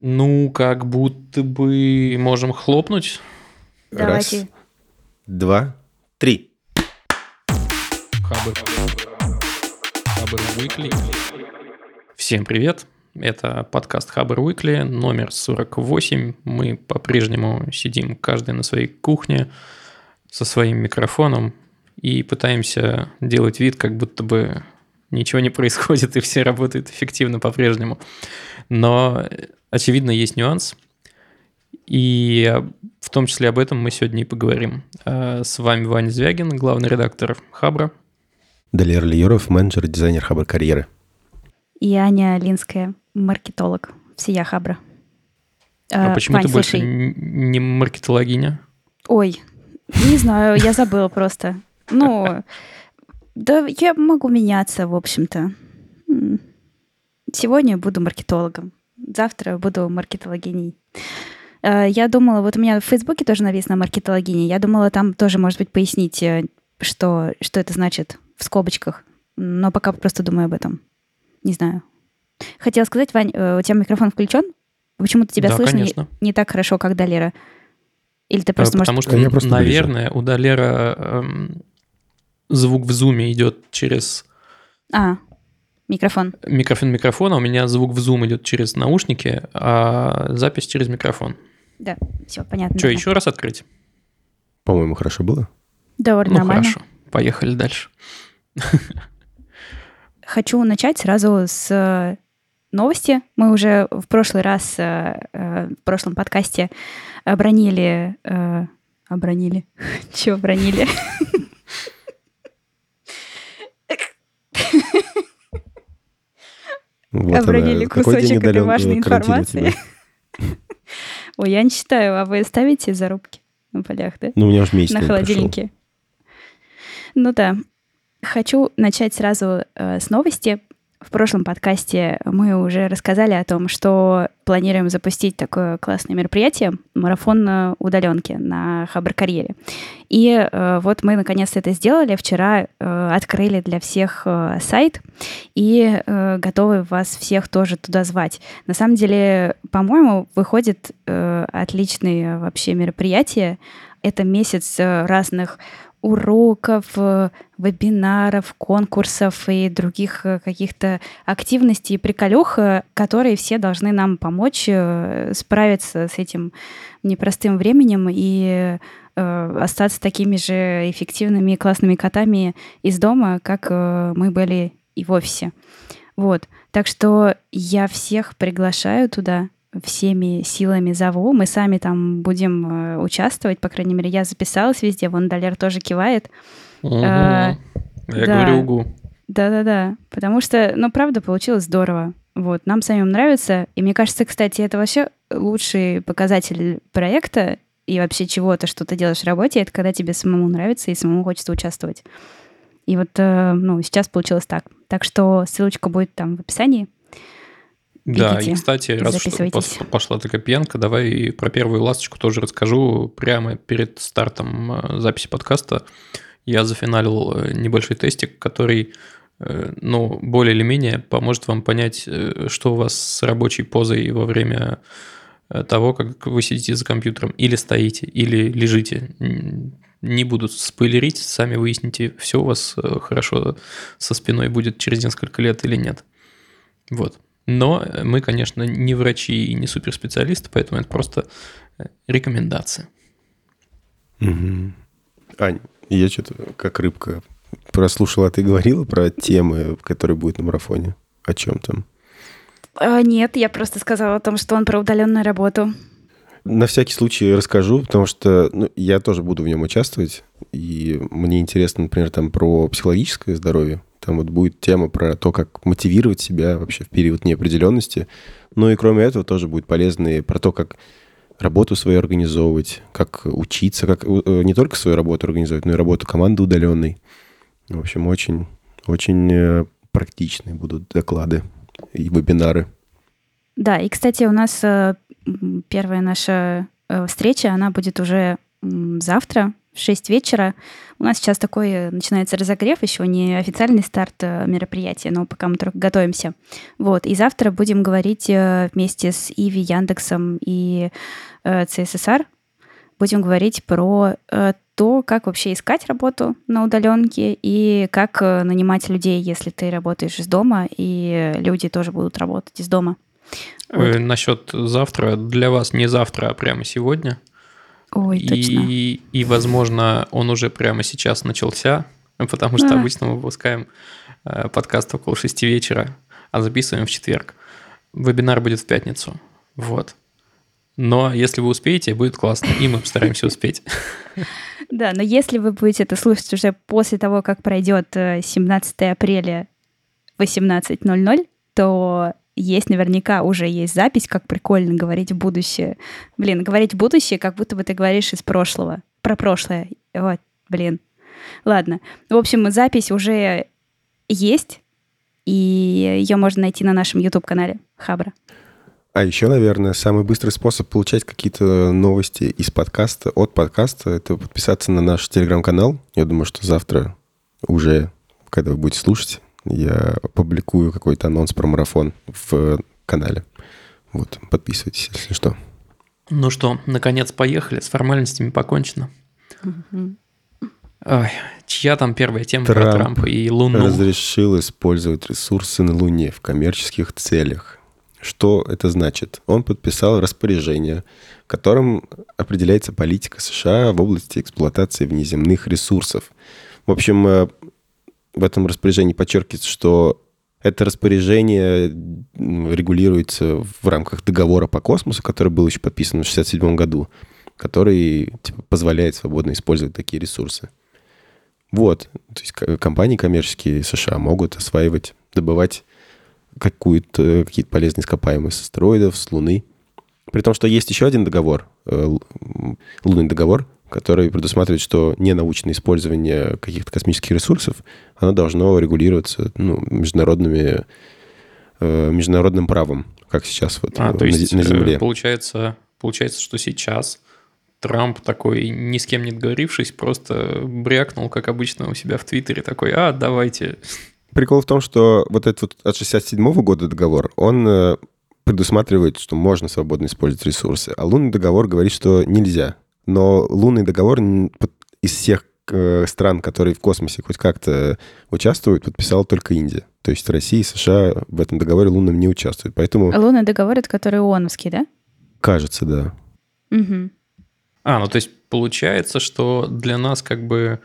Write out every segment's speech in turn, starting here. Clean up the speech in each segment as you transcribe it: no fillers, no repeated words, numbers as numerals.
Ну, как будто бы можем хлопнуть. Давайте. Раз, два, три. Хабр Уикли. Всем привет. Это подкаст Хабр Уикли, номер 48. Мы по-прежнему сидим каждый на своей кухне со своим микрофоном и пытаемся делать вид, как будто бы ничего не происходит и все работают эффективно по-прежнему. Но, очевидно, есть нюанс, и в том числе об этом мы сегодня и поговорим. С вами Ваня Звягин, главный редактор Хабра. Далер Льюров, менеджер и дизайнер Хабр Карьеры. И Аня Линская, маркетолог всея Хабра. А почему Вань, ты больше не маркетологиня? Ой, не знаю, я забыла просто. Ну, да, я могу меняться, в общем-то. Сегодня буду маркетологом, завтра буду маркетологиней. Я думала, вот у меня в Фейсбуке тоже написано маркетологиня, я думала, там тоже, может быть, пояснить, что это значит в скобочках, но пока просто думаю об этом. Не знаю. Хотела сказать, Вань, у тебя микрофон включен? Почему-то тебя слышно не так хорошо, как Далера. Или ты просто потому что, я просто наверное, ближе. У Далера звук в зуме идет через... Микрофон. Микрофон. А у меня звук в Zoom идет через наушники, а запись через микрофон. Да, все, понятно. Что, еще раз открыть? По-моему, хорошо было. Довольно нормально. Хорошо, поехали дальше. Хочу начать сразу с новости. Мы уже в прошлый раз, в прошлом подкасте обронили... Обронили? Чего обронили? Вот обронили кусочек этой важной информации. Ой, я не считаю, а вы ставите зарубки на полях, да? Ну, у меня уж месяц на холодильнике. Ну да. Хочу начать сразу с новости. В прошлом подкасте мы уже рассказали о том, что планируем запустить такое классное мероприятие «Марафон на удаленке» на Хабр Карьере. И вот мы наконец-то это сделали. Вчера открыли для всех сайт и готовы вас всех тоже туда звать. На самом деле, по-моему, выходит отличное вообще мероприятие. Это месяц разных уроков, вебинаров, конкурсов и других каких-то активностей и приколюх, которые все должны нам помочь справиться с этим непростым временем и остаться такими же эффективными и классными котами из дома, как мы были и в офисе. Вот. Так что я всех приглашаю туда. Всеми силами зову. Мы сами там будем участвовать. По крайней мере, я записалась везде. Вон Далер тоже кивает. Угу. Я говорю угу. Да-да-да. Потому что, ну, правда, получилось здорово. Вот. Нам самим нравится. И мне кажется, кстати, это вообще лучший показатель проекта и вообще чего-то, что ты делаешь в работе, это когда тебе самому нравится и самому хочется участвовать. И вот, ну, сейчас получилось так. Так что ссылочка будет там в описании. Бегите, да, и, кстати, раз уж пошла такая пьянка, давай про первую ласточку тоже расскажу. Прямо перед стартом записи подкаста я зафиналил небольшой тестик, который, ну, более или менее поможет вам понять, что у вас с рабочей позой во время того, как вы сидите за компьютером. Или стоите, или лежите. Не буду спойлерить, сами выясните, все у вас хорошо со спиной будет через несколько лет или нет. Вот. Но мы, конечно, не врачи и не суперспециалисты, поэтому это просто рекомендации. Угу. Ань, я что-то как рыбка прослушала, ты говорила про темы, которые будут на марафоне? О чем там? Нет, я просто сказала о том, что он про удаленную работу. На всякий случай расскажу, потому что я тоже буду в нем участвовать. И мне интересно, например, там про психологическое здоровье. Там вот будет тема про то, как мотивировать себя вообще в период неопределенности. Ну и кроме этого тоже будет полезно про то, как работу свою организовывать, как учиться, как не только свою работу организовать, но и работу команды удаленной. В общем, очень, очень практичные будут доклады и вебинары. Да, и, кстати, у нас первая наша встреча, она будет уже завтра, в 6 вечера. У нас сейчас такой начинается разогрев, еще не официальный старт мероприятия, но пока мы только готовимся. Вот. И завтра будем говорить вместе с Иви, Яндексом и CSSSR. Будем говорить про то, как вообще искать работу на удаленке и как нанимать людей, если ты работаешь из дома, и люди тоже будут работать из дома. Вот. Насчет завтра. Для вас не завтра, а прямо сегодня. Ой, точно. И, возможно, он уже прямо сейчас начался, потому что обычно мы выпускаем подкаст около 6 вечера, а записываем в четверг. Вебинар будет в пятницу. Вот. Но если вы успеете, будет классно, и мы постараемся успеть. Да, но если вы будете это слушать уже после того, как пройдет 17 апреля 18:00, то есть наверняка уже есть запись, как прикольно говорить в будущее. Блин, говорить в будущее, как будто бы ты говоришь из прошлого, про прошлое. Вот, блин. Ладно. В общем, запись уже есть, и ее можно найти на нашем YouTube-канале Хабра. А еще, наверное, самый быстрый способ получать какие-то новости из подкаста, от подкаста, это подписаться на наш телеграм-канал. Я думаю, что завтра уже, когда вы будете слушать, я опубликую какой-то анонс про марафон в канале. Вот, подписывайтесь, если что. Ну что, наконец поехали, с формальностями покончено. Ой, чья там первая тема про Трампа и Луну? Разрешил использовать ресурсы на Луне в коммерческих целях. Что это значит? Он подписал распоряжение, которым определяется политика США в области эксплуатации внеземных ресурсов. В общем, в этом распоряжении подчеркивается, что это распоряжение регулируется в рамках договора по космосу, который был еще подписан в 1967 году, который позволяет свободно использовать такие ресурсы. Вот. То есть компании коммерческие США могут осваивать, добывать какие-то полезные ископаемые с астероидов, с Луны. При том, что есть еще один договор, лунный договор, который предусматривает, что ненаучное использование каких-то космических ресурсов, оно должно регулироваться международным правом, как сейчас вот на Земле. Получается, что сейчас Трамп такой, ни с кем не договорившись, просто брякнул, как обычно, у себя в Твиттере, такой, давайте... Прикол в том, что вот этот вот от 1967 года договор, он предусматривает, что можно свободно использовать ресурсы, а лунный договор говорит, что нельзя. Но лунный договор из всех стран, которые в космосе хоть как-то участвуют, подписала только Индия. То есть Россия и США в этом договоре лунном не участвуют. Поэтому... А лунный договор — это который ООНовский, да? Кажется, да. Угу. То есть получается, что для нас как бы...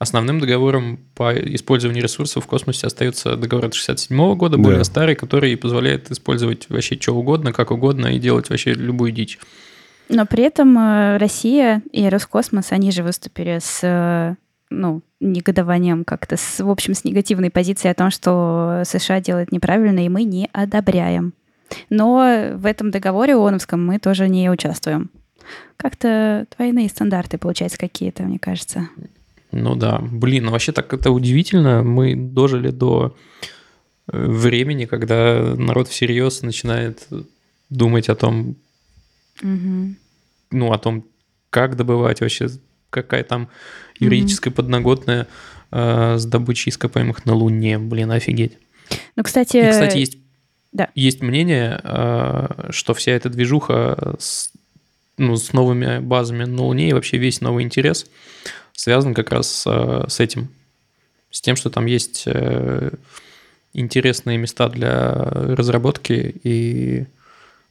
Основным договором по использованию ресурсов в космосе остается договор от 1967 года, более старый, который позволяет использовать вообще что угодно, как угодно и делать вообще любую дичь. Но при этом Россия и Роскосмос, они же выступили с негодованием как-то, с негативной позицией о том, что США делает неправильно, и мы не одобряем. Но в этом договоре ООНовском мы тоже не участвуем. Как-то двойные стандарты, получается, какие-то, мне кажется. Ну да, вообще так это удивительно. Мы дожили до времени, когда народ всерьез начинает думать о том, о том, как добывать вообще, какая там юридическая подноготная с добычей ископаемых на Луне. Офигеть. Кстати, есть мнение, что вся эта движуха с новыми базами на Луне и вообще весь новый интерес связан как раз с этим. С тем, что там есть интересные места для разработки, и,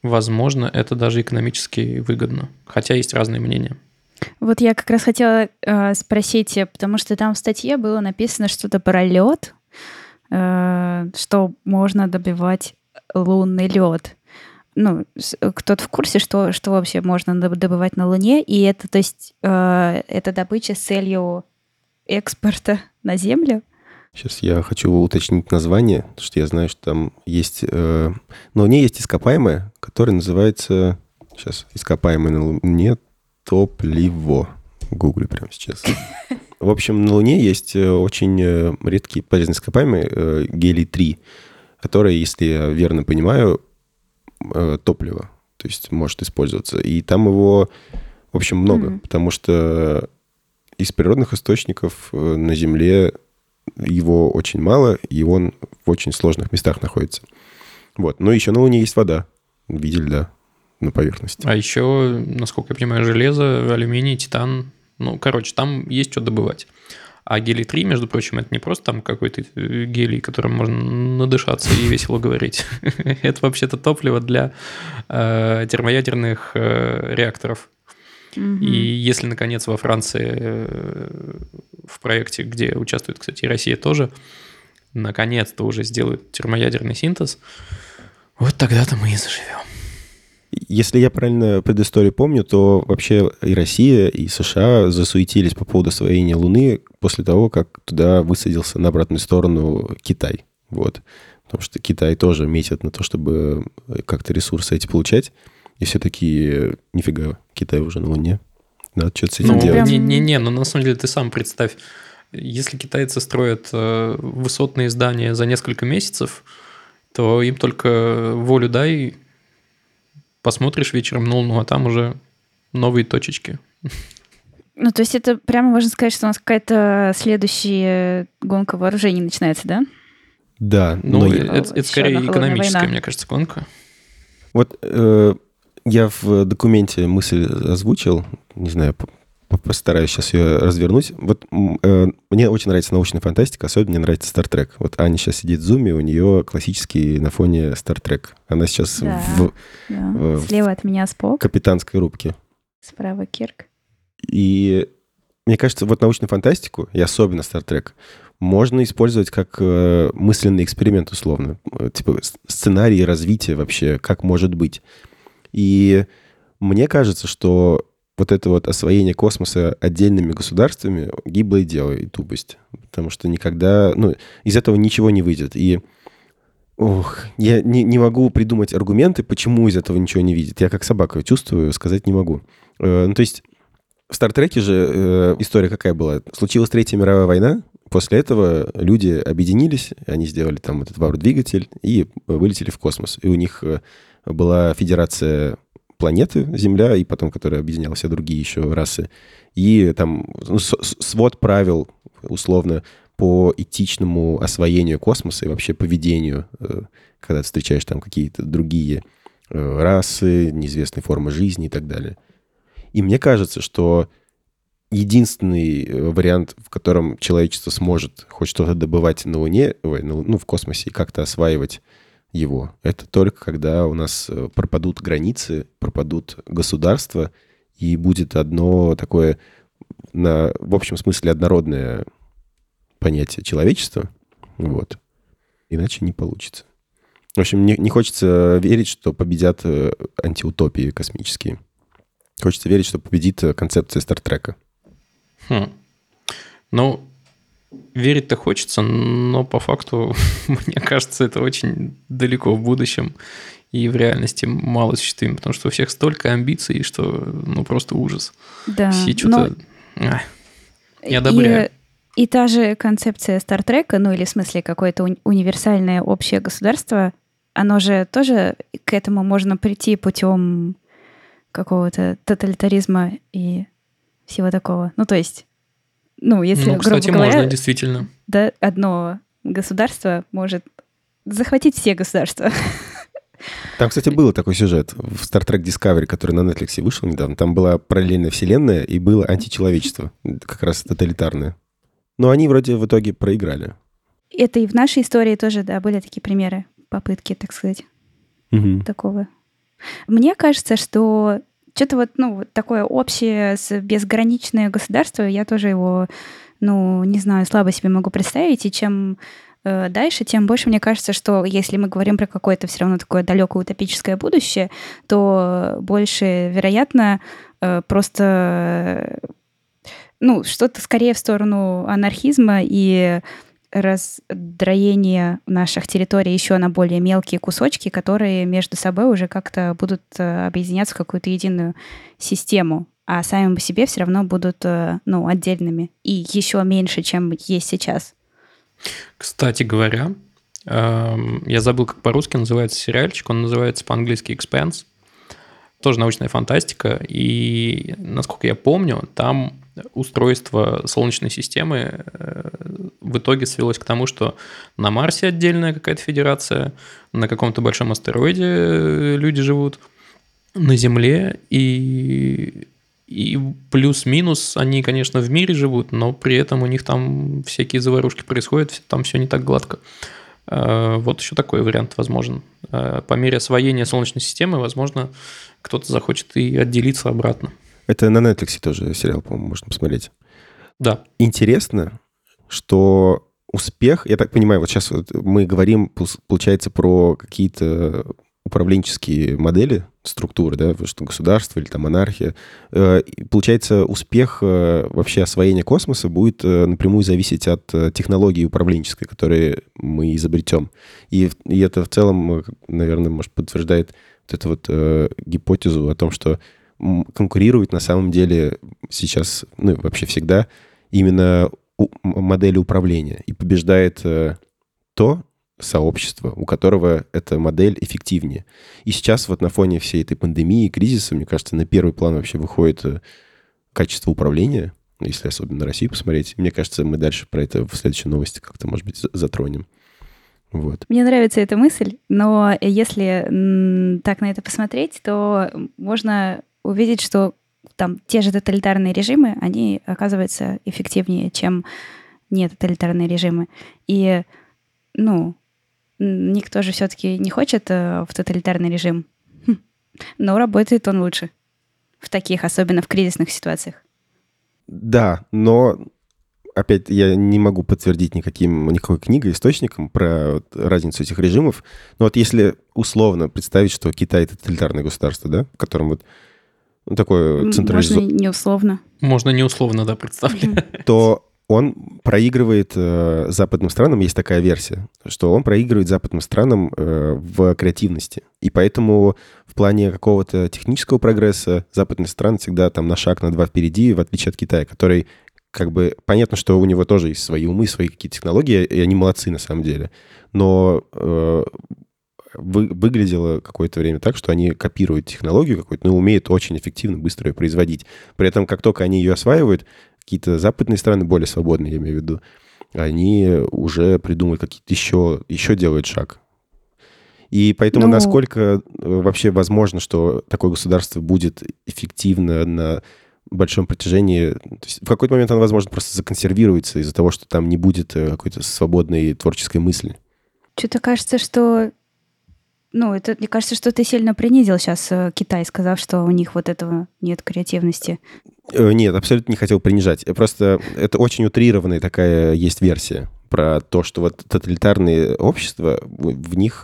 возможно, это даже экономически выгодно. Хотя есть разные мнения. Вот я как раз хотела спросить, потому что там в статье было написано что-то про лед, что можно добывать лунный лед. Кто-то в курсе, что вообще можно добывать на Луне, и это, то есть, это добыча с целью экспорта на Землю? Сейчас я хочу уточнить название, потому что я знаю, что там есть... на Луне есть ископаемое, которое называется... Сейчас, ископаемое на Луне топливо. Гуглю прямо сейчас. В общем, на Луне есть очень редкие полезные ископаемые, гелий-3, которые, если я верно понимаю, топливо, то есть может использоваться. И там его, в общем, много, потому что Из природных источников на Земле его очень мало, и он в очень сложных местах находится. Вот. Но еще на Луне есть вода в виде льда на поверхности. А еще, насколько я понимаю, железо, алюминий, титан. Ну, короче, там есть что добывать. А гелий-3, между прочим, это не просто там какой-то гелий, которым можно надышаться и весело говорить. Это вообще-то топливо для термоядерных реакторов. И если, наконец, во Франции в проекте, где участвует, кстати, и Россия тоже, наконец-то уже сделают термоядерный синтез, вот тогда-то мы и заживем. Если я правильно предысторию помню, то вообще и Россия, и США засуетились по поводу освоения Луны после того, как туда высадился на обратную сторону Китай. Вот. Потому что Китай тоже метит на то, чтобы как-то ресурсы эти получать. И все такие, нифига, Китай уже на Луне. Надо что-то с этим делать. Не-не-не, но на самом деле ты сам представь. Если китайцы строят высотные здания за несколько месяцев, то им только волю дай... Посмотришь вечером на Луну, а там уже новые точечки. Ну, то есть это прямо можно сказать, что у нас какая-то следующая гонка вооружений начинается, да? Да. Ну, это скорее экономическая, война. Мне кажется, гонка. Вот я в документе мысль озвучил, не знаю, постараюсь сейчас ее развернуть. Вот мне очень нравится научная фантастика, особенно мне нравится Star Trek. Вот Аня сейчас сидит в Zoom, у нее классический на фоне Star Trek. Она сейчас слева от меня Спок. В капитанской рубке. Справа Кирк. И мне кажется, вот научную фантастику, и особенно Star Trek, можно использовать как мысленный эксперимент условно. Типа сценарий развития вообще, как может быть. И мне кажется, что вот это вот освоение космоса отдельными государствами гиблое дело и тупость. Потому что никогда... Ну, из этого ничего не выйдет. И я не могу придумать аргументы, почему из этого ничего не выйдет. Я как собака чувствую, сказать не могу. Ну, то есть в Стартреке же история какая была? Случилась Третья мировая война. После этого люди объединились, они сделали там этот варп-двигатель и вылетели в космос. И у них была Федерация планеты Земля, и потом, которая объединяла все другие еще расы. И там свод правил, условно, по этичному освоению космоса и вообще поведению, когда ты встречаешь там какие-то другие расы, неизвестные формы жизни и так далее. И мне кажется, что единственный вариант, в котором человечество сможет хоть что-то добывать на Луне, в космосе, и как-то осваивать его. Это только когда у нас пропадут границы, пропадут государства, и будет одно такое, в общем смысле, однородное понятие человечества. Вот. Иначе не получится. В общем, не хочется верить, что победят антиутопии космические. Хочется верить, что победит концепция Стартрека. Ну, верить-то хочется, но по факту, мне кажется, это очень далеко в будущем и в реальности мало существуем, потому что у всех столько амбиций, что просто ужас. Да. Все что-то не одобряют. И та же концепция Стартрека, или в смысле какое-то универсальное общее государство, оно же тоже к этому можно прийти путем какого-то тоталитаризма и всего такого. Ну, то есть... если, кстати, грубо говоря, можно, действительно. Да, одно государство может захватить все государства. Там, кстати, был такой сюжет в Star Trek Discovery, который на Netflix вышел недавно. Там была параллельная вселенная и было античеловечество, как раз тоталитарное. Но они вроде в итоге проиграли. Это и в нашей истории тоже, да, были такие примеры, попытки, так сказать, такого. Мне кажется, что что-то вот такое общее, безграничное государство, я тоже его, не знаю, слабо себе могу представить. И чем дальше, тем больше мне кажется, что если мы говорим про какое-то все равно такое далекое утопическое будущее, то больше, вероятно, просто что-то скорее в сторону анархизма и раздроение наших территорий еще на более мелкие кусочки, которые между собой уже как-то будут объединяться в какую-то единую систему, а сами по себе все равно будут отдельными и еще меньше, чем есть сейчас. Кстати говоря, я забыл, как по-русски называется сериальчик, он называется по-английски «Expanse». тоже научная фантастика, и, насколько я помню, там устройство Солнечной системы в итоге свелось к тому, что на Марсе отдельная какая-то федерация, на каком-то большом астероиде люди живут, на Земле, и плюс-минус они, конечно, в мире живут, но при этом у них там всякие заварушки происходят, там все не так гладко. Вот еще такой вариант возможен. По мере освоения Солнечной системы, возможно, кто-то захочет и отделиться обратно. Это на Netflix тоже сериал, по-моему, можно посмотреть. Да. Интересно, что успех... Я так понимаю, вот сейчас вот мы говорим, получается, про какие-то управленческие модели, структуры, да, что государство или там монархия. Получается, успех вообще освоения космоса будет напрямую зависеть от технологии управленческой, которые мы изобретем. И это в целом, наверное, может, подтверждает вот эту вот гипотезу о том, что конкурирует на самом деле сейчас, ну, вообще всегда, именно модель управления. И побеждает то сообщество, у которого эта модель эффективнее. И сейчас вот на фоне всей этой пандемии, кризиса, мне кажется, на первый план вообще выходит качество управления, если особенно на Россию посмотреть. Мне кажется, мы дальше про это в следующей новости как-то, может быть, затронем. Вот. Мне нравится эта мысль, но если так на это посмотреть, то можно увидеть, что там те же тоталитарные режимы, они оказываются эффективнее, чем не тоталитарные режимы. И, ну, никто же все-таки не хочет в тоталитарный режим, но работает он лучше в таких, особенно в кризисных ситуациях. Да, но... Опять, я не могу подтвердить никакой книгой, источником про разницу этих режимов. Но вот если условно представить, что Китай — это тоталитарное государство, да, в котором вот такое централизованное... Можно не условно. Можно не условно, да, представить. То он проигрывает западным странам, есть такая версия, что он проигрывает западным странам в креативности. И поэтому в плане какого-то технического прогресса западные страны всегда там на шаг, на два впереди, в отличие от Китая, который... Как бы понятно, что у него тоже есть свои умы, свои какие-то технологии, и они молодцы на самом деле. Но выглядело какое-то время так, что они копируют технологию какую-то, но умеют очень эффективно, быстро ее производить. При этом, как только они ее осваивают, какие-то западные страны, более свободные, я имею в виду, они уже придумывают какие-то еще делают шаг. И поэтому насколько вообще возможно, что такое государство будет эффективно на... большом протяжении. То есть в какой-то момент она, возможно, просто законсервируется из-за того, что там не будет какой-то свободной творческой мысли. Что-то кажется, что... Ну, это, мне кажется, что ты сильно принизил сейчас Китай, сказав, что у них вот этого нет креативности. Нет, абсолютно не хотел принижать. Просто это очень утрированная такая есть версия про то, что вот тоталитарные общества, в них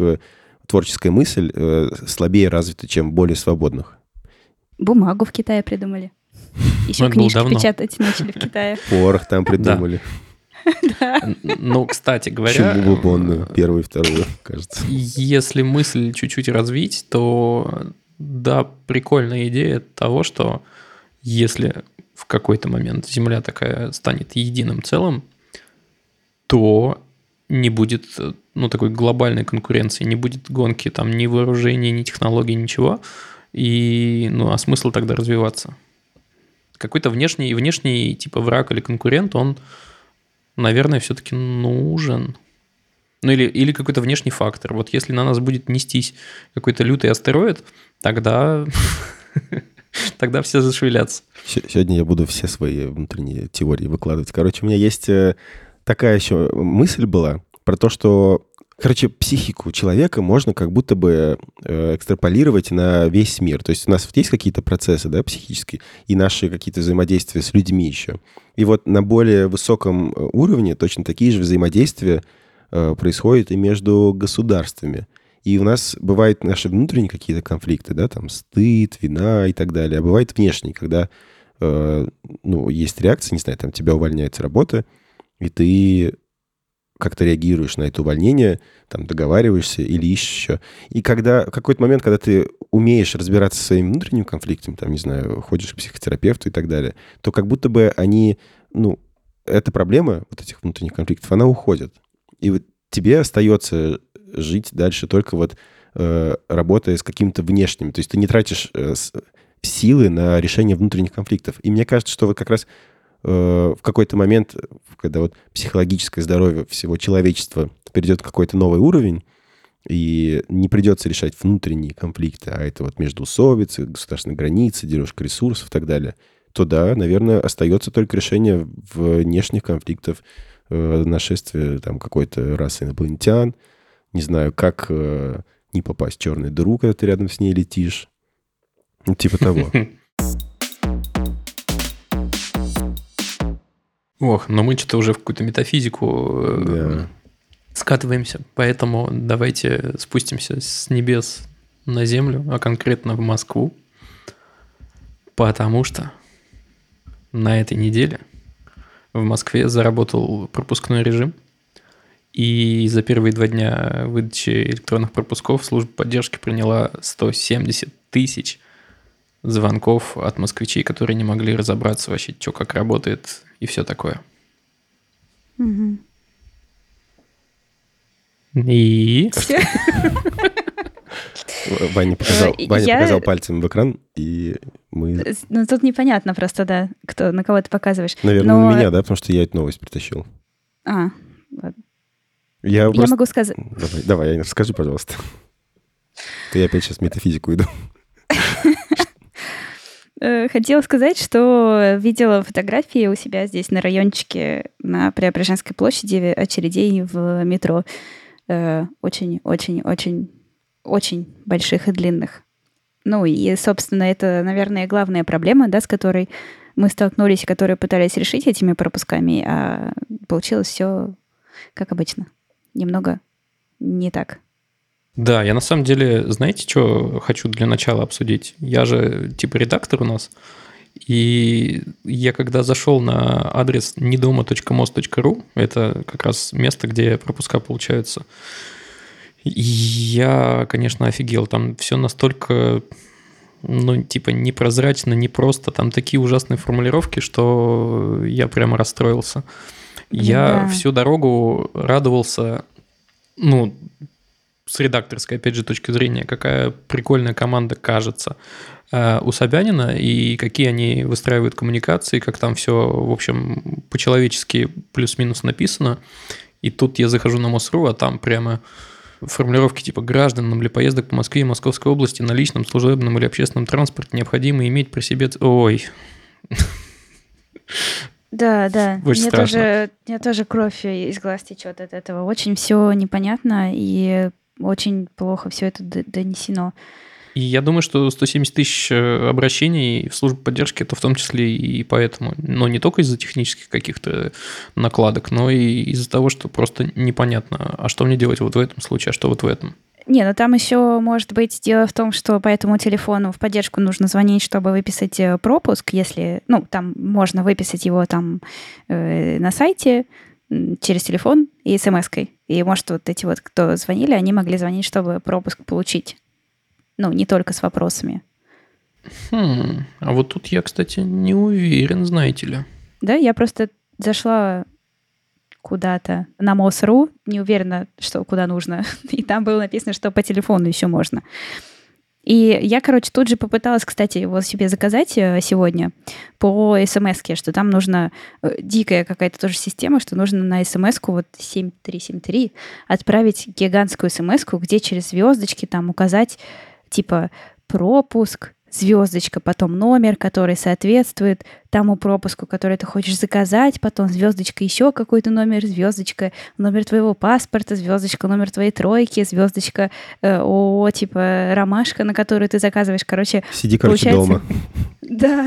творческая мысль слабее развита, чем более свободных. Бумагу в Китае придумали. Еще книжки печатать начали в Китае. Порох там придумали. Ну, кстати говоря... Чему бы он первый и второй, кажется. Если мысль чуть-чуть развить, то да, прикольная идея того, что если в какой-то момент Земля такая станет единым целым, то не будет, ну, такой глобальной конкуренции, не будет гонки там ни вооружений, ни технологий, ничего. И, ну, а смысл тогда развиваться? Какой-то внешний типа враг или конкурент, он, наверное, все-таки нужен. Ну, или какой-то внешний фактор. Вот если на нас будет нестись какой-то лютый астероид, тогда все зашевелятся. Сегодня я буду все свои внутренние теории выкладывать. Короче, у меня есть такая еще мысль была про то, что, короче, психику человека можно как будто бы экстраполировать на весь мир. То есть у нас вот есть какие-то процессы, да, психические, и наши какие-то взаимодействия с людьми еще. И вот на более высоком уровне точно такие же взаимодействия происходят и между государствами. И у нас бывают наши внутренние какие-то конфликты, да, там стыд, вина и так далее. А бывает внешний, когда, ну, есть реакция, не знаю, там тебя увольняют с работы, и ты... как-то реагируешь на это увольнение, там, договариваешься или ищешь еще. И когда в какой-то момент, когда ты умеешь разбираться со своим внутренним конфликтом, там, не знаю, ходишь к психотерапевту и так далее, то как будто бы они, ну, эта проблема вот этих внутренних конфликтов, она уходит. И вот тебе остается жить дальше только вот работая с каким-то внешним. То есть ты не тратишь силы на решение внутренних конфликтов. И мне кажется, что вот как раз в какой-то момент, когда вот психологическое здоровье всего человечества перейдет в какой-то новый уровень, и не придется решать внутренние конфликты, а это вот междоусобицы, государственные границы, дележка ресурсов и так далее, то да, наверное, остается только решение внешних конфликтов, нашествия там какой-то расы инопланетян, не знаю, как не попасть в черную дыру, когда ты рядом с ней летишь, типа того. Ох, но мы что-то уже в какую-то метафизику... Да. Скатываемся, поэтому давайте спустимся с небес на землю, а конкретно в Москву, потому что на этой неделе в Москве заработал пропускной режим, и за первые 2 дня выдачи электронных пропусков служба поддержки приняла 170 тысяч звонков от москвичей, которые не могли разобраться вообще, что как работает и все такое. Угу. И... Ваня показал пальцем в экран, и мы... Ну, тут непонятно просто, да, кто, на кого ты показываешь. Наверное, на меня, да, потому что я эту новость притащил. А, ладно. Я могу сказать... Давай, расскажи, пожалуйста. Ты опять сейчас в метафизику иду. Хотела сказать, что видела фотографии у себя здесь на райончике на Преображенской площади очередей в метро. Очень-очень-очень-очень больших и длинных. Ну и, собственно, это, наверное, главная проблема, да, с которой мы столкнулись, которую пытались решить этими пропусками, а получилось все, как обычно, немного не так. Да, я на самом деле, знаете, что хочу для начала обсудить? Я же типа редактор у нас, и я когда зашел на адрес недома.мос.ру, это как раз место, где пропуска получаются, я, конечно, офигел. Там все настолько, ну, типа непрозрачно, непросто. Там такие ужасные формулировки, что я прямо расстроился. Я всю дорогу радовался, ну... с редакторской, опять же, точки зрения, какая прикольная команда, кажется, у Собянина, и какие они выстраивают коммуникации, как там все, в общем, по-человечески плюс-минус написано. И тут я захожу на Мосру, а там прямо формулировки типа «гражданам для поездок по Москве и Московской области на личном, служебном или общественном транспорте необходимо иметь при себе...» Ой. Да, да. Очень страшно. Мне тоже кровь из глаз течет от этого. Очень все непонятно и очень плохо все это донесено. И я думаю, что 170 тысяч обращений в службу поддержки, это в том числе и поэтому. Но не только из-за технических каких-то накладок, но и из-за того, что просто непонятно, а что мне делать вот в этом случае, а что вот в этом. Не, ну там еще, может быть, дело в том, что по этому телефону в поддержку нужно звонить, чтобы выписать пропуск, если, ну, там можно выписать его там на сайте, через телефон и смс-кой. И, может, вот эти вот, кто звонили, они могли звонить, чтобы пропуск получить. Ну, не только с вопросами. А вот тут я, кстати, не уверен, знаете ли. Да, я просто зашла куда-то на Мосру, не уверена, что куда нужно. И там было написано, что по телефону еще можно. И я, короче, тут же попыталась, кстати, его себе заказать сегодня по смс-ке, что там нужна дикая какая-то тоже система, что нужно на смс-ку вот 7373 отправить гигантскую смс-ку, где через звездочки там указать типа пропуск, звездочка, потом номер, который соответствует тому пропуску, который ты хочешь заказать, потом звездочка, еще какой-то номер, звездочка, номер твоего паспорта, звездочка, номер твоей тройки, звездочка, ООО, типа ромашка, на которую ты заказываешь. Короче, сиди, короче, дома. Да,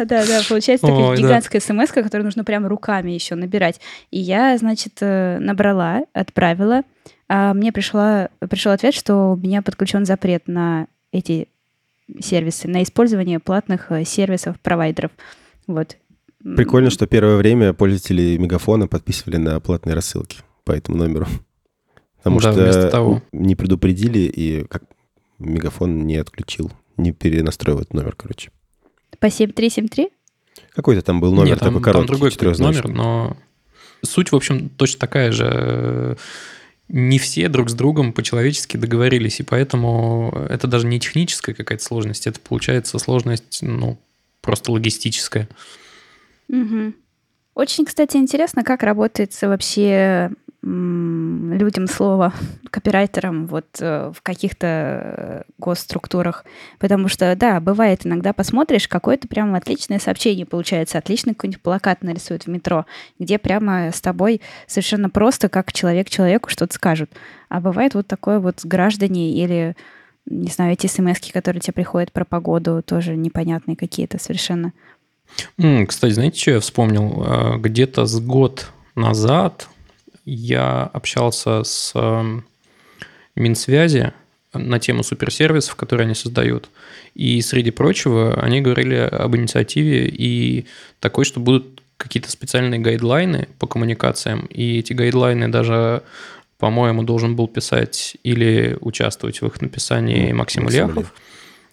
получается такая гигантская смс-ка, которую нужно прям руками еще набирать. И я, значит, набрала, отправила. А мне пришел ответ, что у меня подключен запрет на эти сервисы, на использование платных сервисов, провайдеров. Вот. Прикольно, что первое время пользователи Мегафона подписывали на платные рассылки по этому номеру. Потому что не предупредили, и как Мегафон не отключил, не перенастроил этот номер, короче. По 7373? Какой-то там был номер. Нет, там, такой короткий. Там другой номер, но суть, в общем, точно такая же. не все друг с другом по-человечески договорились, и поэтому это даже не техническая какая-то сложность, это получается сложность, ну, просто логистическая. Угу. Очень, кстати, интересно, как работает вообще людям слово, копирайтерам вот в каких-то госструктурах. Потому что, да, бывает, иногда посмотришь, какое-то прямо отличное сообщение получается, отличный какой-нибудь плакат нарисуют в метро, где прямо с тобой совершенно просто, как человек человеку что-то скажут. А бывает вот такое вот граждане или, не знаю, эти смс-ки, которые тебе приходят про погоду, тоже непонятные какие-то совершенно. Кстати, знаете, что я вспомнил? Где-то с год назад я общался с Минсвязи на тему суперсервисов, которые они создают. И, среди прочего, они говорили об инициативе и такой, что будут какие-то специальные гайдлайны по коммуникациям. И эти гайдлайны даже, по-моему, должен был писать или участвовать в их написании Максим Ильяхов.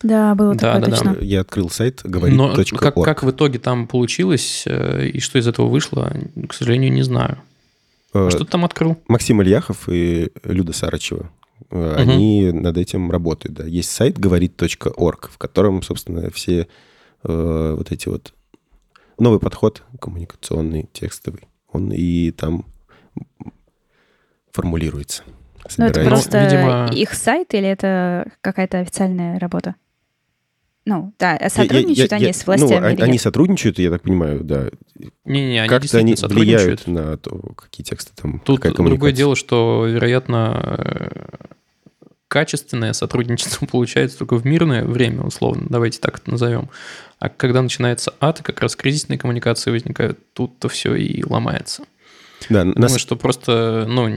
Да, было такое, точно. Я открыл сайт говорит.орг. Но как в итоге там получилось и что из этого вышло, к сожалению, не знаю. Что ты там открыл? Максим Ильяхов и Люда Сарачева. Они над этим работают. Да. Есть сайт говорит.орг, в котором, собственно, все вот эти вот... Новый подход коммуникационный, текстовый. Он и там формулируется. Собирается. Это просто, видимо... их сайт или это какая-то официальная работа? Ну, да, сотрудничают они с властями, ну, или нет? Они сотрудничают, я так понимаю, да. Не-не-не, они действительно сотрудничают. Как-то они влияют на то, какие тексты там, тут какая коммуникация. Другое дело, что, вероятно, качественное сотрудничество получается только в мирное время, условно, давайте так это назовем. А когда начинается ад, как раз кризисные коммуникации возникают, тут-то все и ломается. Да, думаю, что просто, ну,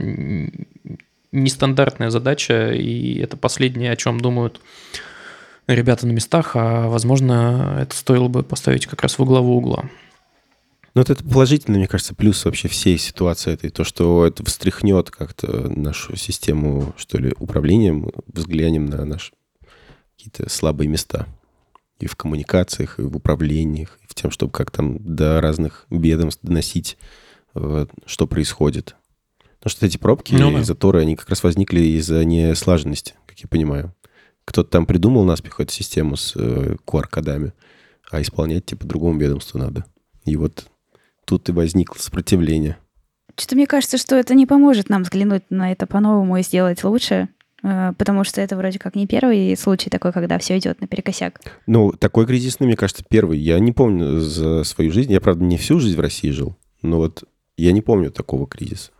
нестандартная задача, и это последнее, о чем думают ребята на местах, а, возможно, это стоило бы поставить как раз во главу угла. Ну, это положительный, мне кажется, плюс вообще всей ситуации этой, то, что это встряхнет как-то нашу систему, что ли, управлением, взглянем на наши какие-то слабые места и в коммуникациях, и в управлениях, и в тем, чтобы как там до разных ведомств доносить, что происходит. Потому что эти пробки и заторы, они как раз возникли из-за неслаженности, как я понимаю. Кто-то там придумал наспех эту систему с QR-кодами, а исполнять типа другому ведомству надо. И вот тут и возникло сопротивление. Что-то мне кажется, что это не поможет нам взглянуть на это по-новому и сделать лучше, потому что это вроде как не первый случай такой, когда все идет наперекосяк. Ну, такой кризисный, мне кажется, первый. Я не помню за свою жизнь, я, правда, не всю жизнь в России жил, но вот я не помню такого кризиса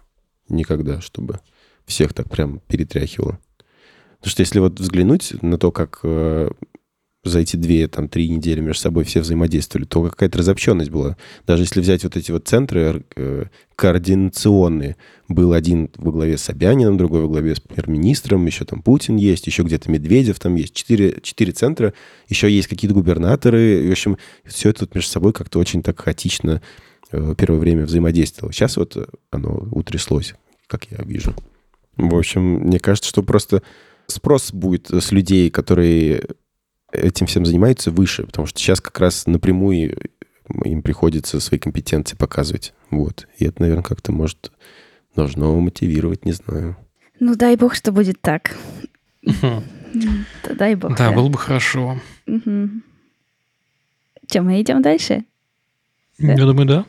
никогда, чтобы всех так прям перетряхивало. Потому что если вот взглянуть на то, как за эти 2-3 недели между собой все взаимодействовали, то какая-то разобщенность была. Даже если взять вот эти вот центры координационные, был один во главе с Собяниным, другой во главе с премьер-министром, еще там Путин есть, еще где-то Медведев там есть, 4 центра, еще есть какие-то губернаторы. И, в общем, все это вот между собой как-то очень так хаотично первое время взаимодействовало. Сейчас вот оно утряслось, как я вижу. В общем, мне кажется, что просто... Спрос будет с людей, которые этим всем занимаются, выше, потому что сейчас как раз напрямую им приходится свои компетенции показывать. Вот. И это, наверное, как-то может должно мотивировать, не знаю. Ну, дай бог, что будет так. Дай бог. Да, было бы хорошо. Че, мы идем дальше? Я думаю, да.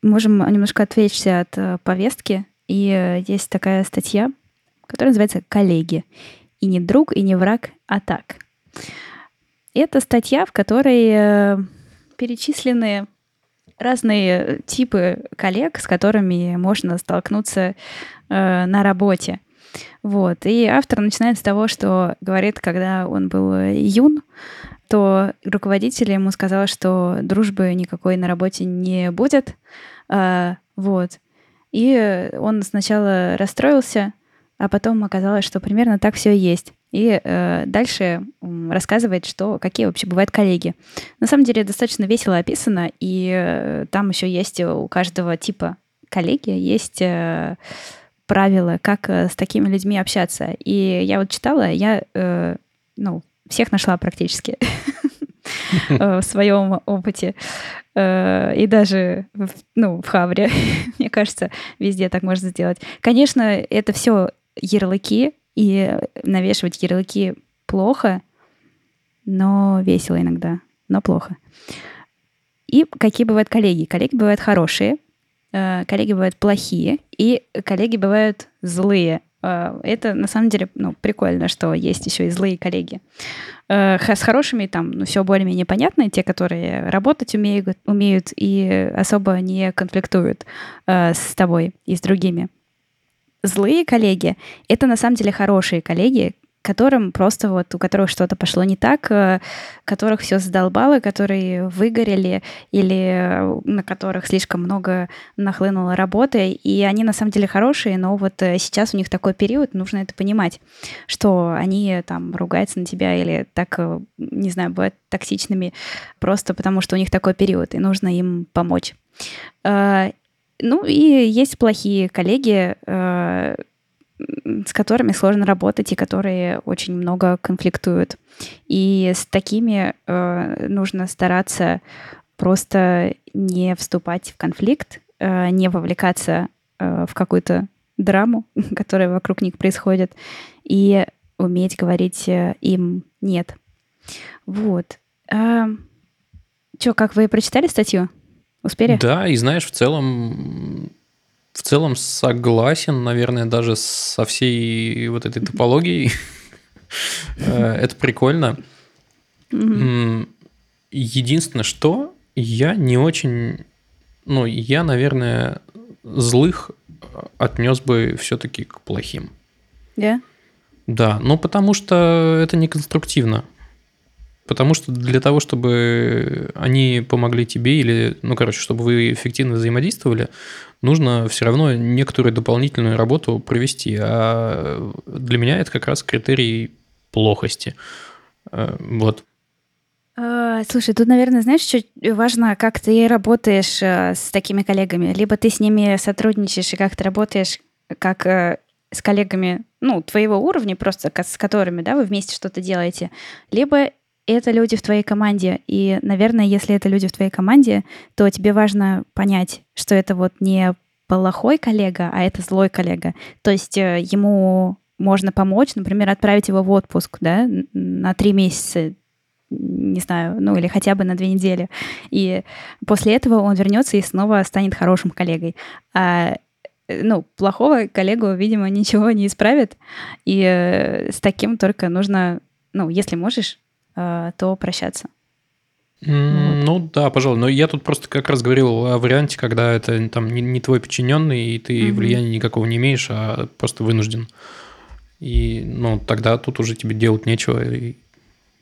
Можем немножко отвлечься от повестки. И есть такая статья, которая называется «Коллеги». И не друг, и не враг, а так. Это статья, в которой перечислены разные типы коллег, с которыми можно столкнуться на работе. Вот. И автор начинает с того, что говорит, когда он был юн, то руководитель ему сказал, что дружбы никакой на работе не будет. Вот. И он сначала расстроился, а потом оказалось, что примерно так все и есть. И дальше рассказывает, что какие вообще бывают коллеги. На самом деле достаточно весело описано, и там еще есть у каждого типа коллеги есть правила, как с такими людьми общаться. И я вот читала, я всех нашла практически. в своем опыте. И даже в Хабре, мне кажется, везде так можно сделать. Конечно, это все ярлыки, и навешивать ярлыки плохо, но весело иногда, но плохо. И какие бывают коллеги? Коллеги бывают хорошие, коллеги бывают плохие, и коллеги бывают злые. Это, на самом деле, прикольно, что есть еще и злые коллеги. С хорошими там все более-менее понятно, те, которые работать умеют и особо не конфликтуют с тобой и с другими. Злые коллеги — это, на самом деле, хорошие коллеги, которым просто у которых что-то пошло не так, которых все задолбало, которые выгорели или на которых слишком много нахлынуло работы. И они на самом деле хорошие, но сейчас у них такой период, нужно это понимать, что они там ругаются на тебя или так, не знаю, бывают токсичными просто потому, что у них такой период, и нужно им помочь. И есть плохие коллеги, с которыми сложно работать и которые очень много конфликтуют. И с такими нужно стараться просто не вступать в конфликт, не вовлекаться в какую-то драму, которая вокруг них происходит, и уметь говорить им «нет». Вот. Как вы прочитали статью? Успели? Да, и знаешь, в целом согласен, наверное, даже со всей вот этой топологией. Это прикольно. Единственное, что я не очень... я, наверное, злых отнес бы все-таки к плохим. Да? Да, потому что это не конструктивно. Потому что для того, чтобы они помогли тебе или, чтобы вы эффективно взаимодействовали, нужно все равно некоторую дополнительную работу провести. А для меня это как раз критерий плохости. Вот. Слушай, тут, наверное, знаешь, что важно, как ты работаешь с такими коллегами. Либо ты с ними сотрудничаешь, и как ты работаешь, как... с коллегами, твоего уровня, просто с которыми, вы вместе что-то делаете, либо это люди в твоей команде. И, наверное, если это люди в твоей команде, то тебе важно понять, что это не плохой коллега, а это злой коллега. То есть ему можно помочь, например, отправить его в отпуск, на 3 месяца, не знаю, или хотя бы на 2 недели. И после этого он вернется и снова станет хорошим коллегой. Плохого коллегу, видимо, ничего не исправит. И с таким только нужно, если можешь, то прощаться. Да, пожалуй. Но я тут просто как раз говорил о варианте, когда это не твой подчиненный, и ты влияния никакого не имеешь, а просто вынужден. И тогда тут уже тебе делать нечего, и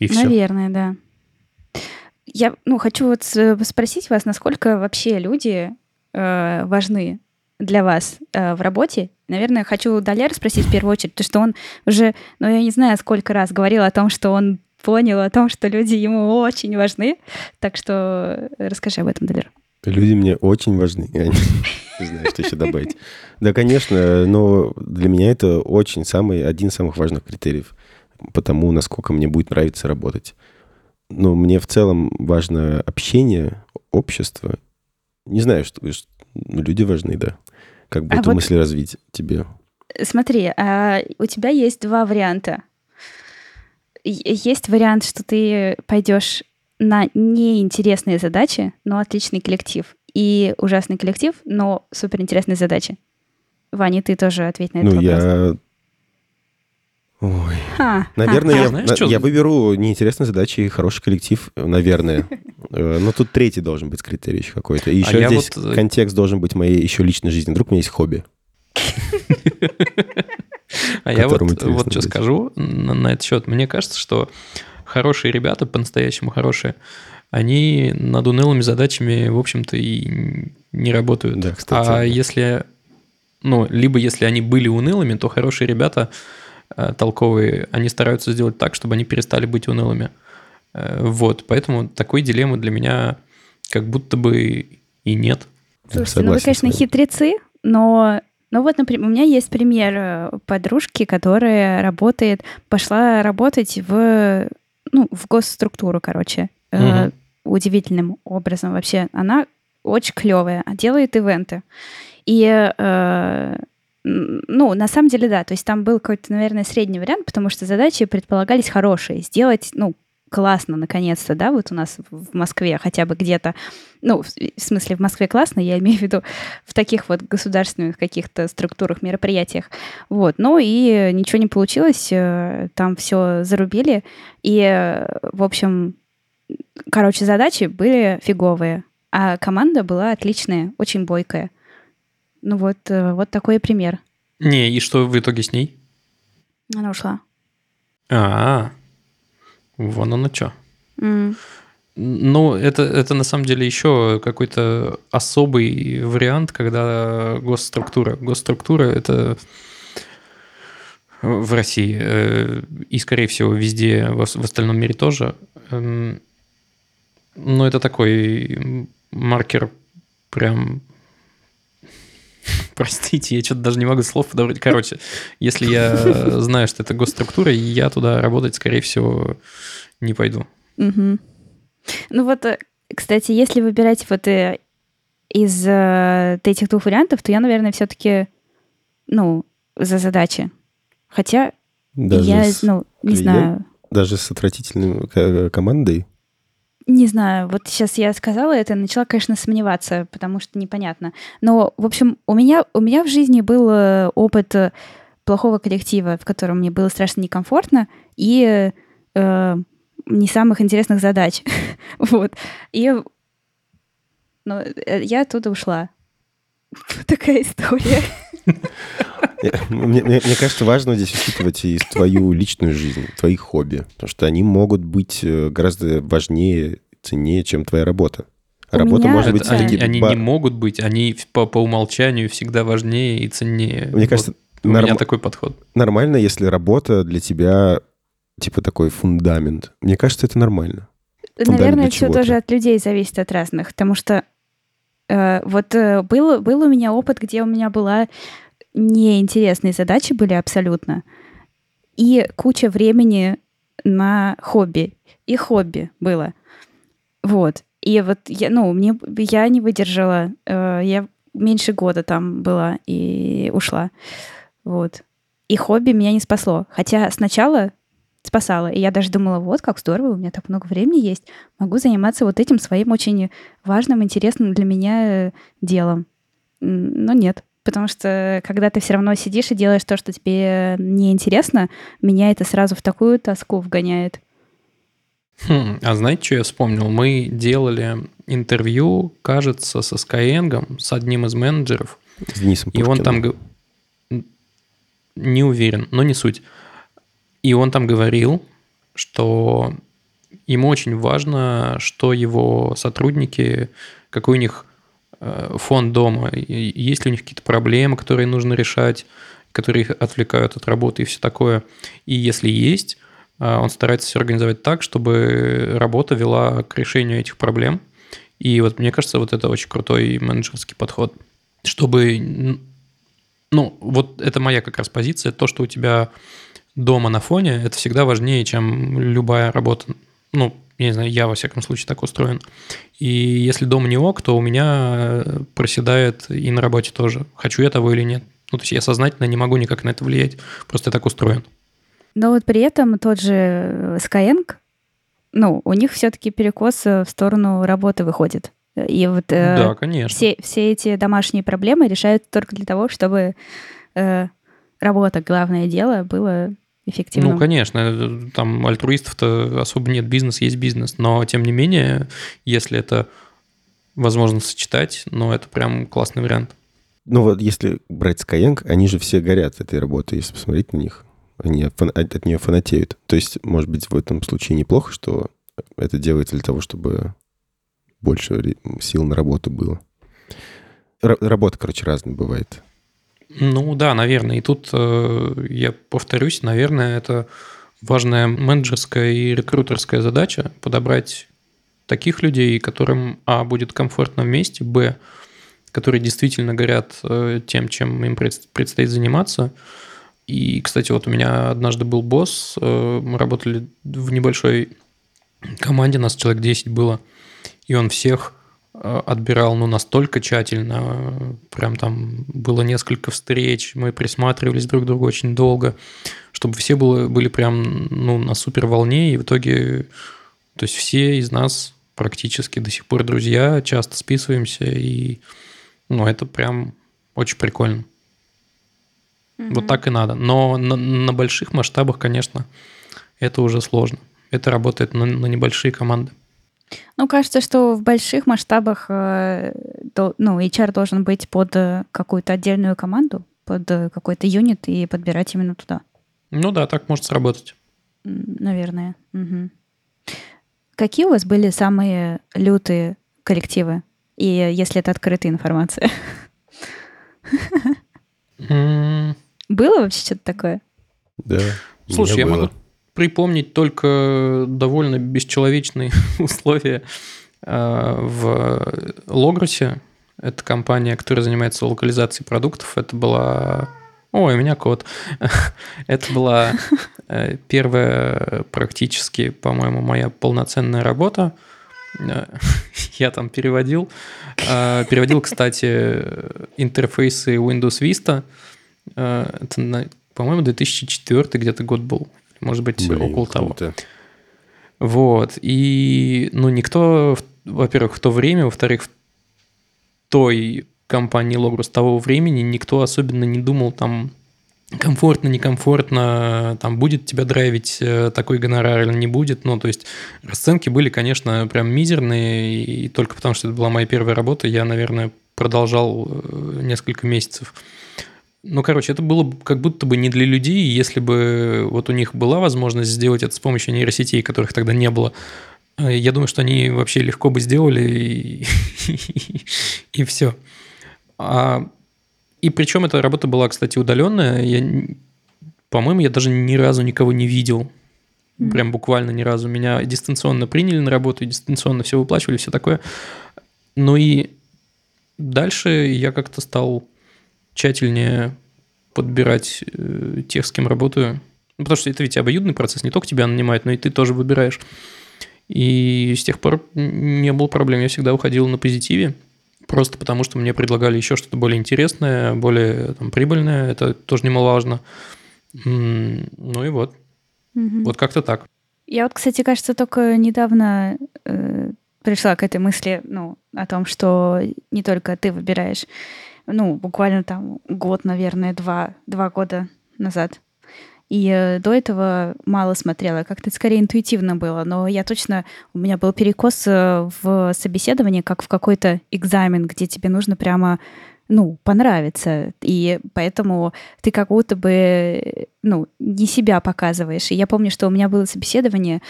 все. Наверное, да. Я хочу спросить вас, насколько вообще люди важны для вас в работе. Наверное, хочу Далера спросить в первую очередь, потому что он уже, я не знаю, сколько раз говорил о том, что он понял о том, что люди ему очень важны. Так что расскажи об этом, Далер. Люди мне очень важны. Я не знаю, что еще добавить. Да, конечно, но для меня это один из самых важных критериев потому, насколько мне будет нравиться работать. Но мне в целом важно общение, общество. Не знаю, что... Люди важны, да. Как бы эту мысль развить тебе. Смотри, у тебя есть 2 варианта. Есть вариант, что ты пойдешь на неинтересные задачи, но отличный коллектив. И ужасный коллектив, но суперинтересные задачи. Ваня, ты тоже ответь на этот вопрос. Наверное, я выберу неинтересные задачи и хороший коллектив, наверное. Но тут 3-й должен быть критерий еще какой-то. И еще здесь контекст должен быть моей еще личной жизни. Вдруг у меня есть хобби. А я вот что скажу на этот счет. Мне кажется, что хорошие ребята, по-настоящему хорошие, они над унылыми задачами, в общем-то, и не работают. Да, кстати. А если... либо если они были унылыми, то хорошие ребята... толковые, они стараются сделать так, чтобы они перестали быть унылыми. Вот, поэтому такой дилеммы для меня как будто бы и нет. Слушайте, согласен, вы, конечно, хитрецы, но... например, у меня есть пример подружки, которая пошла работать в госструктуру, удивительным образом вообще. Она очень клевая, делает ивенты. И, ну, на самом деле, да, то есть там был какой-то, наверное, средний вариант, потому что задачи предполагались хорошие. Сделать, ну, классно, наконец-то, да, вот у нас в Москве хотя бы где-то, ну, в смысле в Москве классно, я имею в виду в таких вот государственных каких-то структурах, мероприятиях, вот, ну и ничего не получилось, там все зарубили, и, в общем, короче, задачи были фиговые, а команда была отличная, очень бойкая. Ну вот, вот такой пример. Не, и что в итоге с ней? Она ушла. А-а-а. Вон оно что. Ну, это на самом деле еще какой-то особый вариант, когда госструктура. Госструктура – это в России и, скорее всего, везде, в остальном мире тоже. Но это такой маркер прям... Простите, я что-то даже не могу слов подобрать. Короче, если я знаю, что это госструктура, я туда работать, скорее всего, не пойду. Угу. Ну вот, кстати, если выбирать вот из этих двух вариантов, то я, наверное, все-таки, ну, за задачи. Хотя даже я, ну, не знаю. Даже с отвратительной командой? Не знаю, вот сейчас я сказала это, начала, конечно, сомневаться, потому что непонятно. Но, в общем, у меня в жизни был опыт плохого коллектива, в котором мне было страшно некомфортно и не самых интересных задач. Вот. И ну, я оттуда ушла. Вот такая история. Мне кажется, важно здесь учитывать и твою личную жизнь, твои хобби, потому что они могут быть гораздо важнее, ценнее, чем твоя работа. Работа может быть... Они не могут быть, они по умолчанию всегда важнее и ценнее. Мне кажется, у меня такой подход. Нормально, если работа для тебя типа такой фундамент. Мне кажется, это нормально. Наверное, все тоже от людей зависит, от разных, потому что вот был у меня опыт, где у меня была... неинтересные задачи были абсолютно. И куча времени на хобби. И хобби было. Вот. И вот я, ну, я не выдержала. Я меньше года там была и ушла. Вот. И хобби меня не спасло. Хотя сначала спасало. И я даже думала, вот как здорово, у меня так много времени есть. Могу заниматься вот этим своим очень важным, интересным для меня делом. Но нет. Потому что когда ты все равно сидишь и делаешь то, что тебе неинтересно, меня это сразу в такую тоску вгоняет. А знаете, что я вспомнил? Мы делали интервью, кажется, со Skyeng, с одним из менеджеров. С Денисом Пушкиным. И он там... Не уверен, но не суть. И он там говорил, что ему очень важно, что его сотрудники, какой у них... фон дома, есть ли у них какие-то проблемы, которые нужно решать, которые их отвлекают от работы и все такое. И если есть, он старается все организовать так, чтобы работа вела к решению этих проблем. И вот мне кажется, вот это очень крутой менеджерский подход. Чтобы... Ну, вот это моя как раз позиция. То, что у тебя дома на фоне, это всегда важнее, чем любая работа. Ну, я не знаю, я, во всяком случае, так устроен. И если дома не ок, то у меня проседает и на работе тоже. Хочу я того или нет. Ну, то есть я сознательно не могу никак на это влиять. Просто я так устроен. Но вот при этом тот же Skyeng, ну, у них все-таки перекос в сторону работы выходит. И вот да, конечно. Все эти домашние проблемы решают только для того, чтобы работа, главное дело, было... эффективным. Ну, конечно, там альтруистов-то особо нет, бизнес есть бизнес, но, тем не менее, если это возможно сочетать, ну, это прям классный вариант. Ну, вот если брать Skyeng, они же все горят этой работой, если посмотреть на них, они от нее фанатеют. То есть, может быть, в этом случае неплохо, что это делается для того, чтобы больше сил на работу было. Работа, короче, разная бывает. Ну да, наверное. И тут, я повторюсь, наверное, это важная менеджерская и рекрутерская задача подобрать таких людей, которым, а, будет комфортно вместе, б, которые действительно горят тем, чем им предстоит заниматься. И, кстати, вот у меня однажды был босс, мы работали в небольшой команде нас человек 10 было, и он всех отбирал настолько тщательно, прям там было несколько встреч, мы присматривались друг к другу очень долго, чтобы все были прям на супер волне, и в итоге, то есть все из нас практически до сих пор друзья, часто списываемся, и это прям очень прикольно. Mm-hmm. Вот так и надо. Но на больших масштабах, конечно, это уже сложно. Это работает на небольшие команды. Кажется, что в больших масштабах HR должен быть под какую-то отдельную команду, под какой-то юнит и подбирать именно туда. Да, так может сработать. Наверное. Угу. Какие у вас были самые лютые коллективы? И если это открытая информация. Было вообще что-то такое? Да. Слушай, я могу припомнить только довольно бесчеловечные условия в Logrus. Это компания, которая занимается локализацией продуктов. Это была... Ой, у меня код. Это была первая практически, по-моему, моя полноценная работа. Я там переводил. Переводил, кстати, интерфейсы Windows Vista. Это, по-моему, 2004 где-то год был. Может быть, около того. Вот. И, никто, во-первых, в то время, во-вторых, в той компании Logrus того времени никто особенно не думал, там, комфортно, некомфортно, там, будет тебя драйвить такой гонорар или не будет. То есть, расценки были, конечно, прям мизерные, и только потому, что это была моя первая работа, я, наверное, продолжал несколько месяцев. Это было как будто бы не для людей, если бы у них была возможность сделать это с помощью нейросетей, которых тогда не было. Я думаю, что они вообще легко бы сделали, и все. И причем эта работа была, кстати, удаленная. Я даже ни разу никого не видел. Прям буквально ни разу. Меня дистанционно приняли на работу, дистанционно все выплачивали, все такое. И дальше я как-то стал... тщательнее подбирать тех, с кем работаю. Потому что это ведь обоюдный процесс, не только тебя нанимают, но и ты тоже выбираешь. И с тех пор не было проблем. Я всегда уходил на позитиве, просто потому что мне предлагали еще что-то более интересное, более прибыльное. Это тоже немаловажно. Угу. Вот как-то так. Я кстати, кажется, только недавно пришла к этой мысли, о том, что не только ты выбираешь. Буквально год, наверное, два года назад. И до этого мало смотрела, как-то скорее интуитивно было. Но я точно... У меня был перекос в собеседовании, как в какой-то экзамен, где тебе нужно прямо, понравиться. И поэтому ты как будто бы, не себя показываешь. И я помню, что у меня было собеседование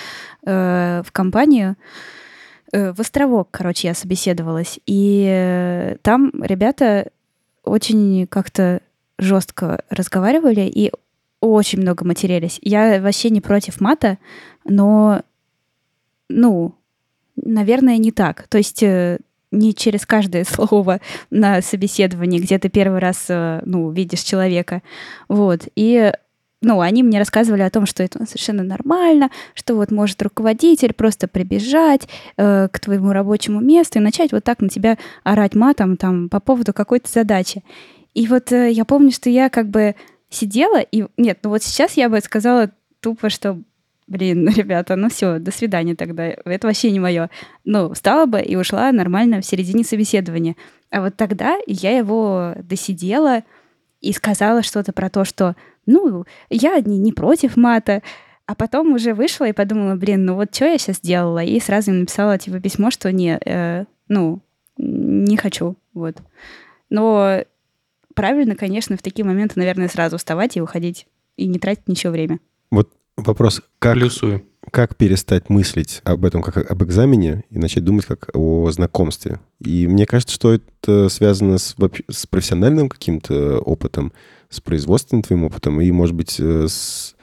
в компанию, в Островок, я собеседовалась. И там ребята очень как-то жестко разговаривали и очень много матерились. Я вообще не против мата, но, наверное, не так. То есть не через каждое слово на собеседовании, где ты первый раз, видишь человека. Вот. И они мне рассказывали о том, что это совершенно нормально, что может руководитель просто прибежать к твоему рабочему месту и начать так на тебя орать матом по поводу какой-то задачи. И я помню, что я сидела и... Нет, сейчас я бы сказала тупо, что, ребята, все, до свидания тогда, это вообще не мое. Встала бы и ушла нормально в середине собеседования. А тогда я его досидела и сказала что-то про то, что я не против мата, а потом уже вышла и подумала, что я сейчас делала, и сразу им написала письмо, что не хочу, вот. Но правильно, конечно, в такие моменты, наверное, сразу вставать и уходить, и не тратить ничего время. Вот вопрос, как перестать мыслить об этом, как об экзамене, и начать думать как о знакомстве. И мне кажется, что это связано с профессиональным каким-то опытом, с производственным твоим опытом и, может быть, с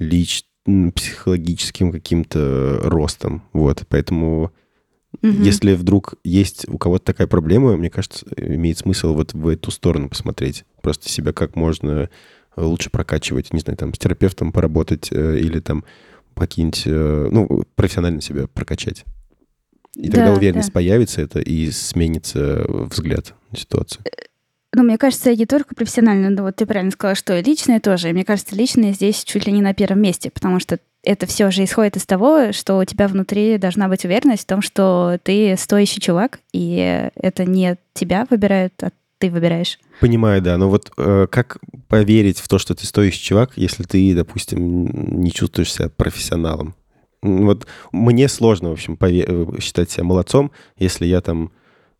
личным, психологическим каким-то ростом. Вот, поэтому, если вдруг есть у кого-то такая проблема, мне кажется, имеет смысл в эту сторону посмотреть. Просто себя как можно лучше прокачивать, не знаю, с терапевтом поработать или покиньте, ну, профессионально себя прокачать. И тогда уверенность появится, это и сменится взгляд на ситуацию. Ну, мне кажется, не только профессионально, но вот ты правильно сказала, что и личное тоже. И мне кажется, личное здесь чуть ли не на первом месте, потому что это все же исходит из того, что у тебя внутри должна быть уверенность в том, что ты стоящий чувак, и это не тебя выбирают, а ты выбираешь. Понимаю, да. Но вот как поверить в то, что ты стоящий чувак, если ты, допустим, не чувствуешь себя профессионалом? Вот мне сложно, в общем, считать себя молодцом, если я там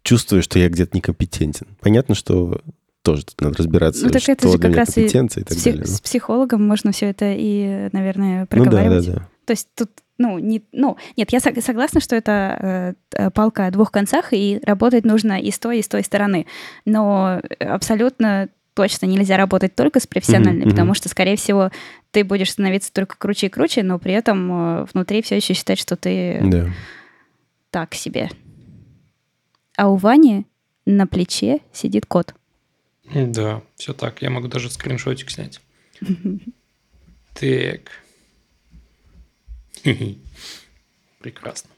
чувствую, что я где-то некомпетентен. Понятно, что тоже тут надо разбираться, ну, так что это же для меня компетенция и так далее. С психологом можно все это и, наверное, проговаривать. Ну, да. То есть тут, нет, я согласна, что это палка о двух концах, и работать нужно и с той стороны. Но абсолютно точно нельзя работать только с профессиональной, потому что, скорее всего, ты будешь становиться только круче и круче, но при этом внутри все еще считать, что ты так себе. А у Вани на плече сидит кот. Да, все так. Я могу даже скриншотик снять. Так. Прекрасно.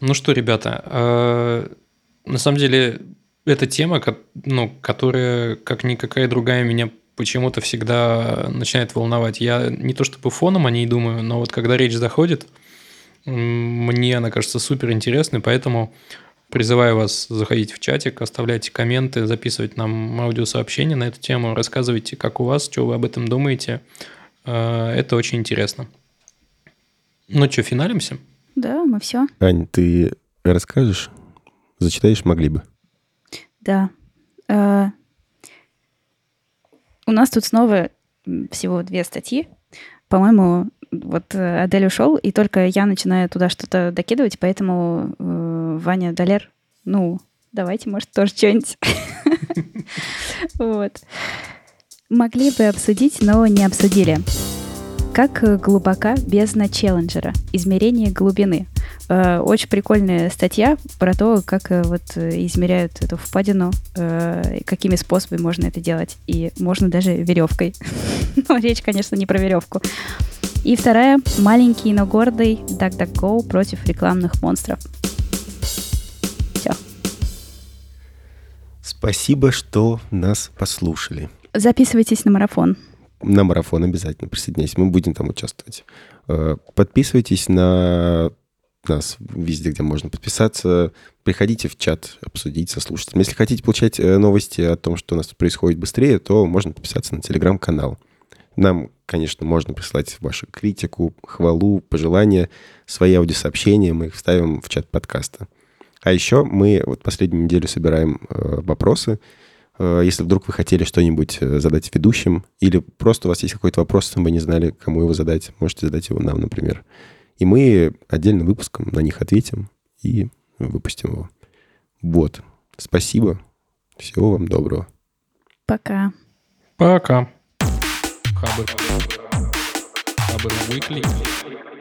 Ну что, ребята, на самом деле, эта тема, которая, как никакая другая, меня почему-то всегда начинает волновать. Я не то чтобы фоном о ней думаю, но вот когда речь заходит, мне она кажется суперинтересной, поэтому призываю вас заходить в чатик, оставлять комменты, записывать нам аудиосообщения на эту тему, рассказывайте, как у вас, что вы об этом думаете. Это очень интересно. Ну что, финалимся? Да, мы все. Ань, ты расскажешь? Зачитаешь «Могли бы». Да. У нас тут снова всего 2 статьи. По-моему, вот Адель ушел, и только я начинаю туда что-то докидывать, поэтому Ваня, Далер, давайте, может, тоже что-нибудь. Вот. Могли бы обсудить, но не обсудили. Как глубока бездна Челленджера? Измерение глубины. Очень прикольная статья про то, как вот измеряют эту впадину, какими способами можно это делать. И можно даже веревкой. Но речь, конечно, не про веревку. И вторая. Маленький, но гордый DuckDuckGo против рекламных монстров. Все. Спасибо, что нас послушали. Записывайтесь на марафон. На марафон обязательно присоединяйтесь. Мы будем там участвовать. Подписывайтесь на нас везде, где можно подписаться. Приходите в чат обсудить со слушателями. Если хотите получать новости о том, что у нас тут происходит быстрее, то можно подписаться на телеграм-канал. Нам, конечно, можно присылать вашу критику, хвалу, пожелания, свои аудиосообщения. Мы их вставим в чат подкаста. А еще мы вот последнюю неделю собираем вопросы. Если вдруг вы хотели что-нибудь задать ведущим, или просто у вас есть какой-то вопрос, вы не знали, кому его задать, можете задать его нам, например. И мы отдельным выпуском на них ответим и выпустим его. Вот. Спасибо. Всего вам доброго. Пока. Пока. Хабр Уикли.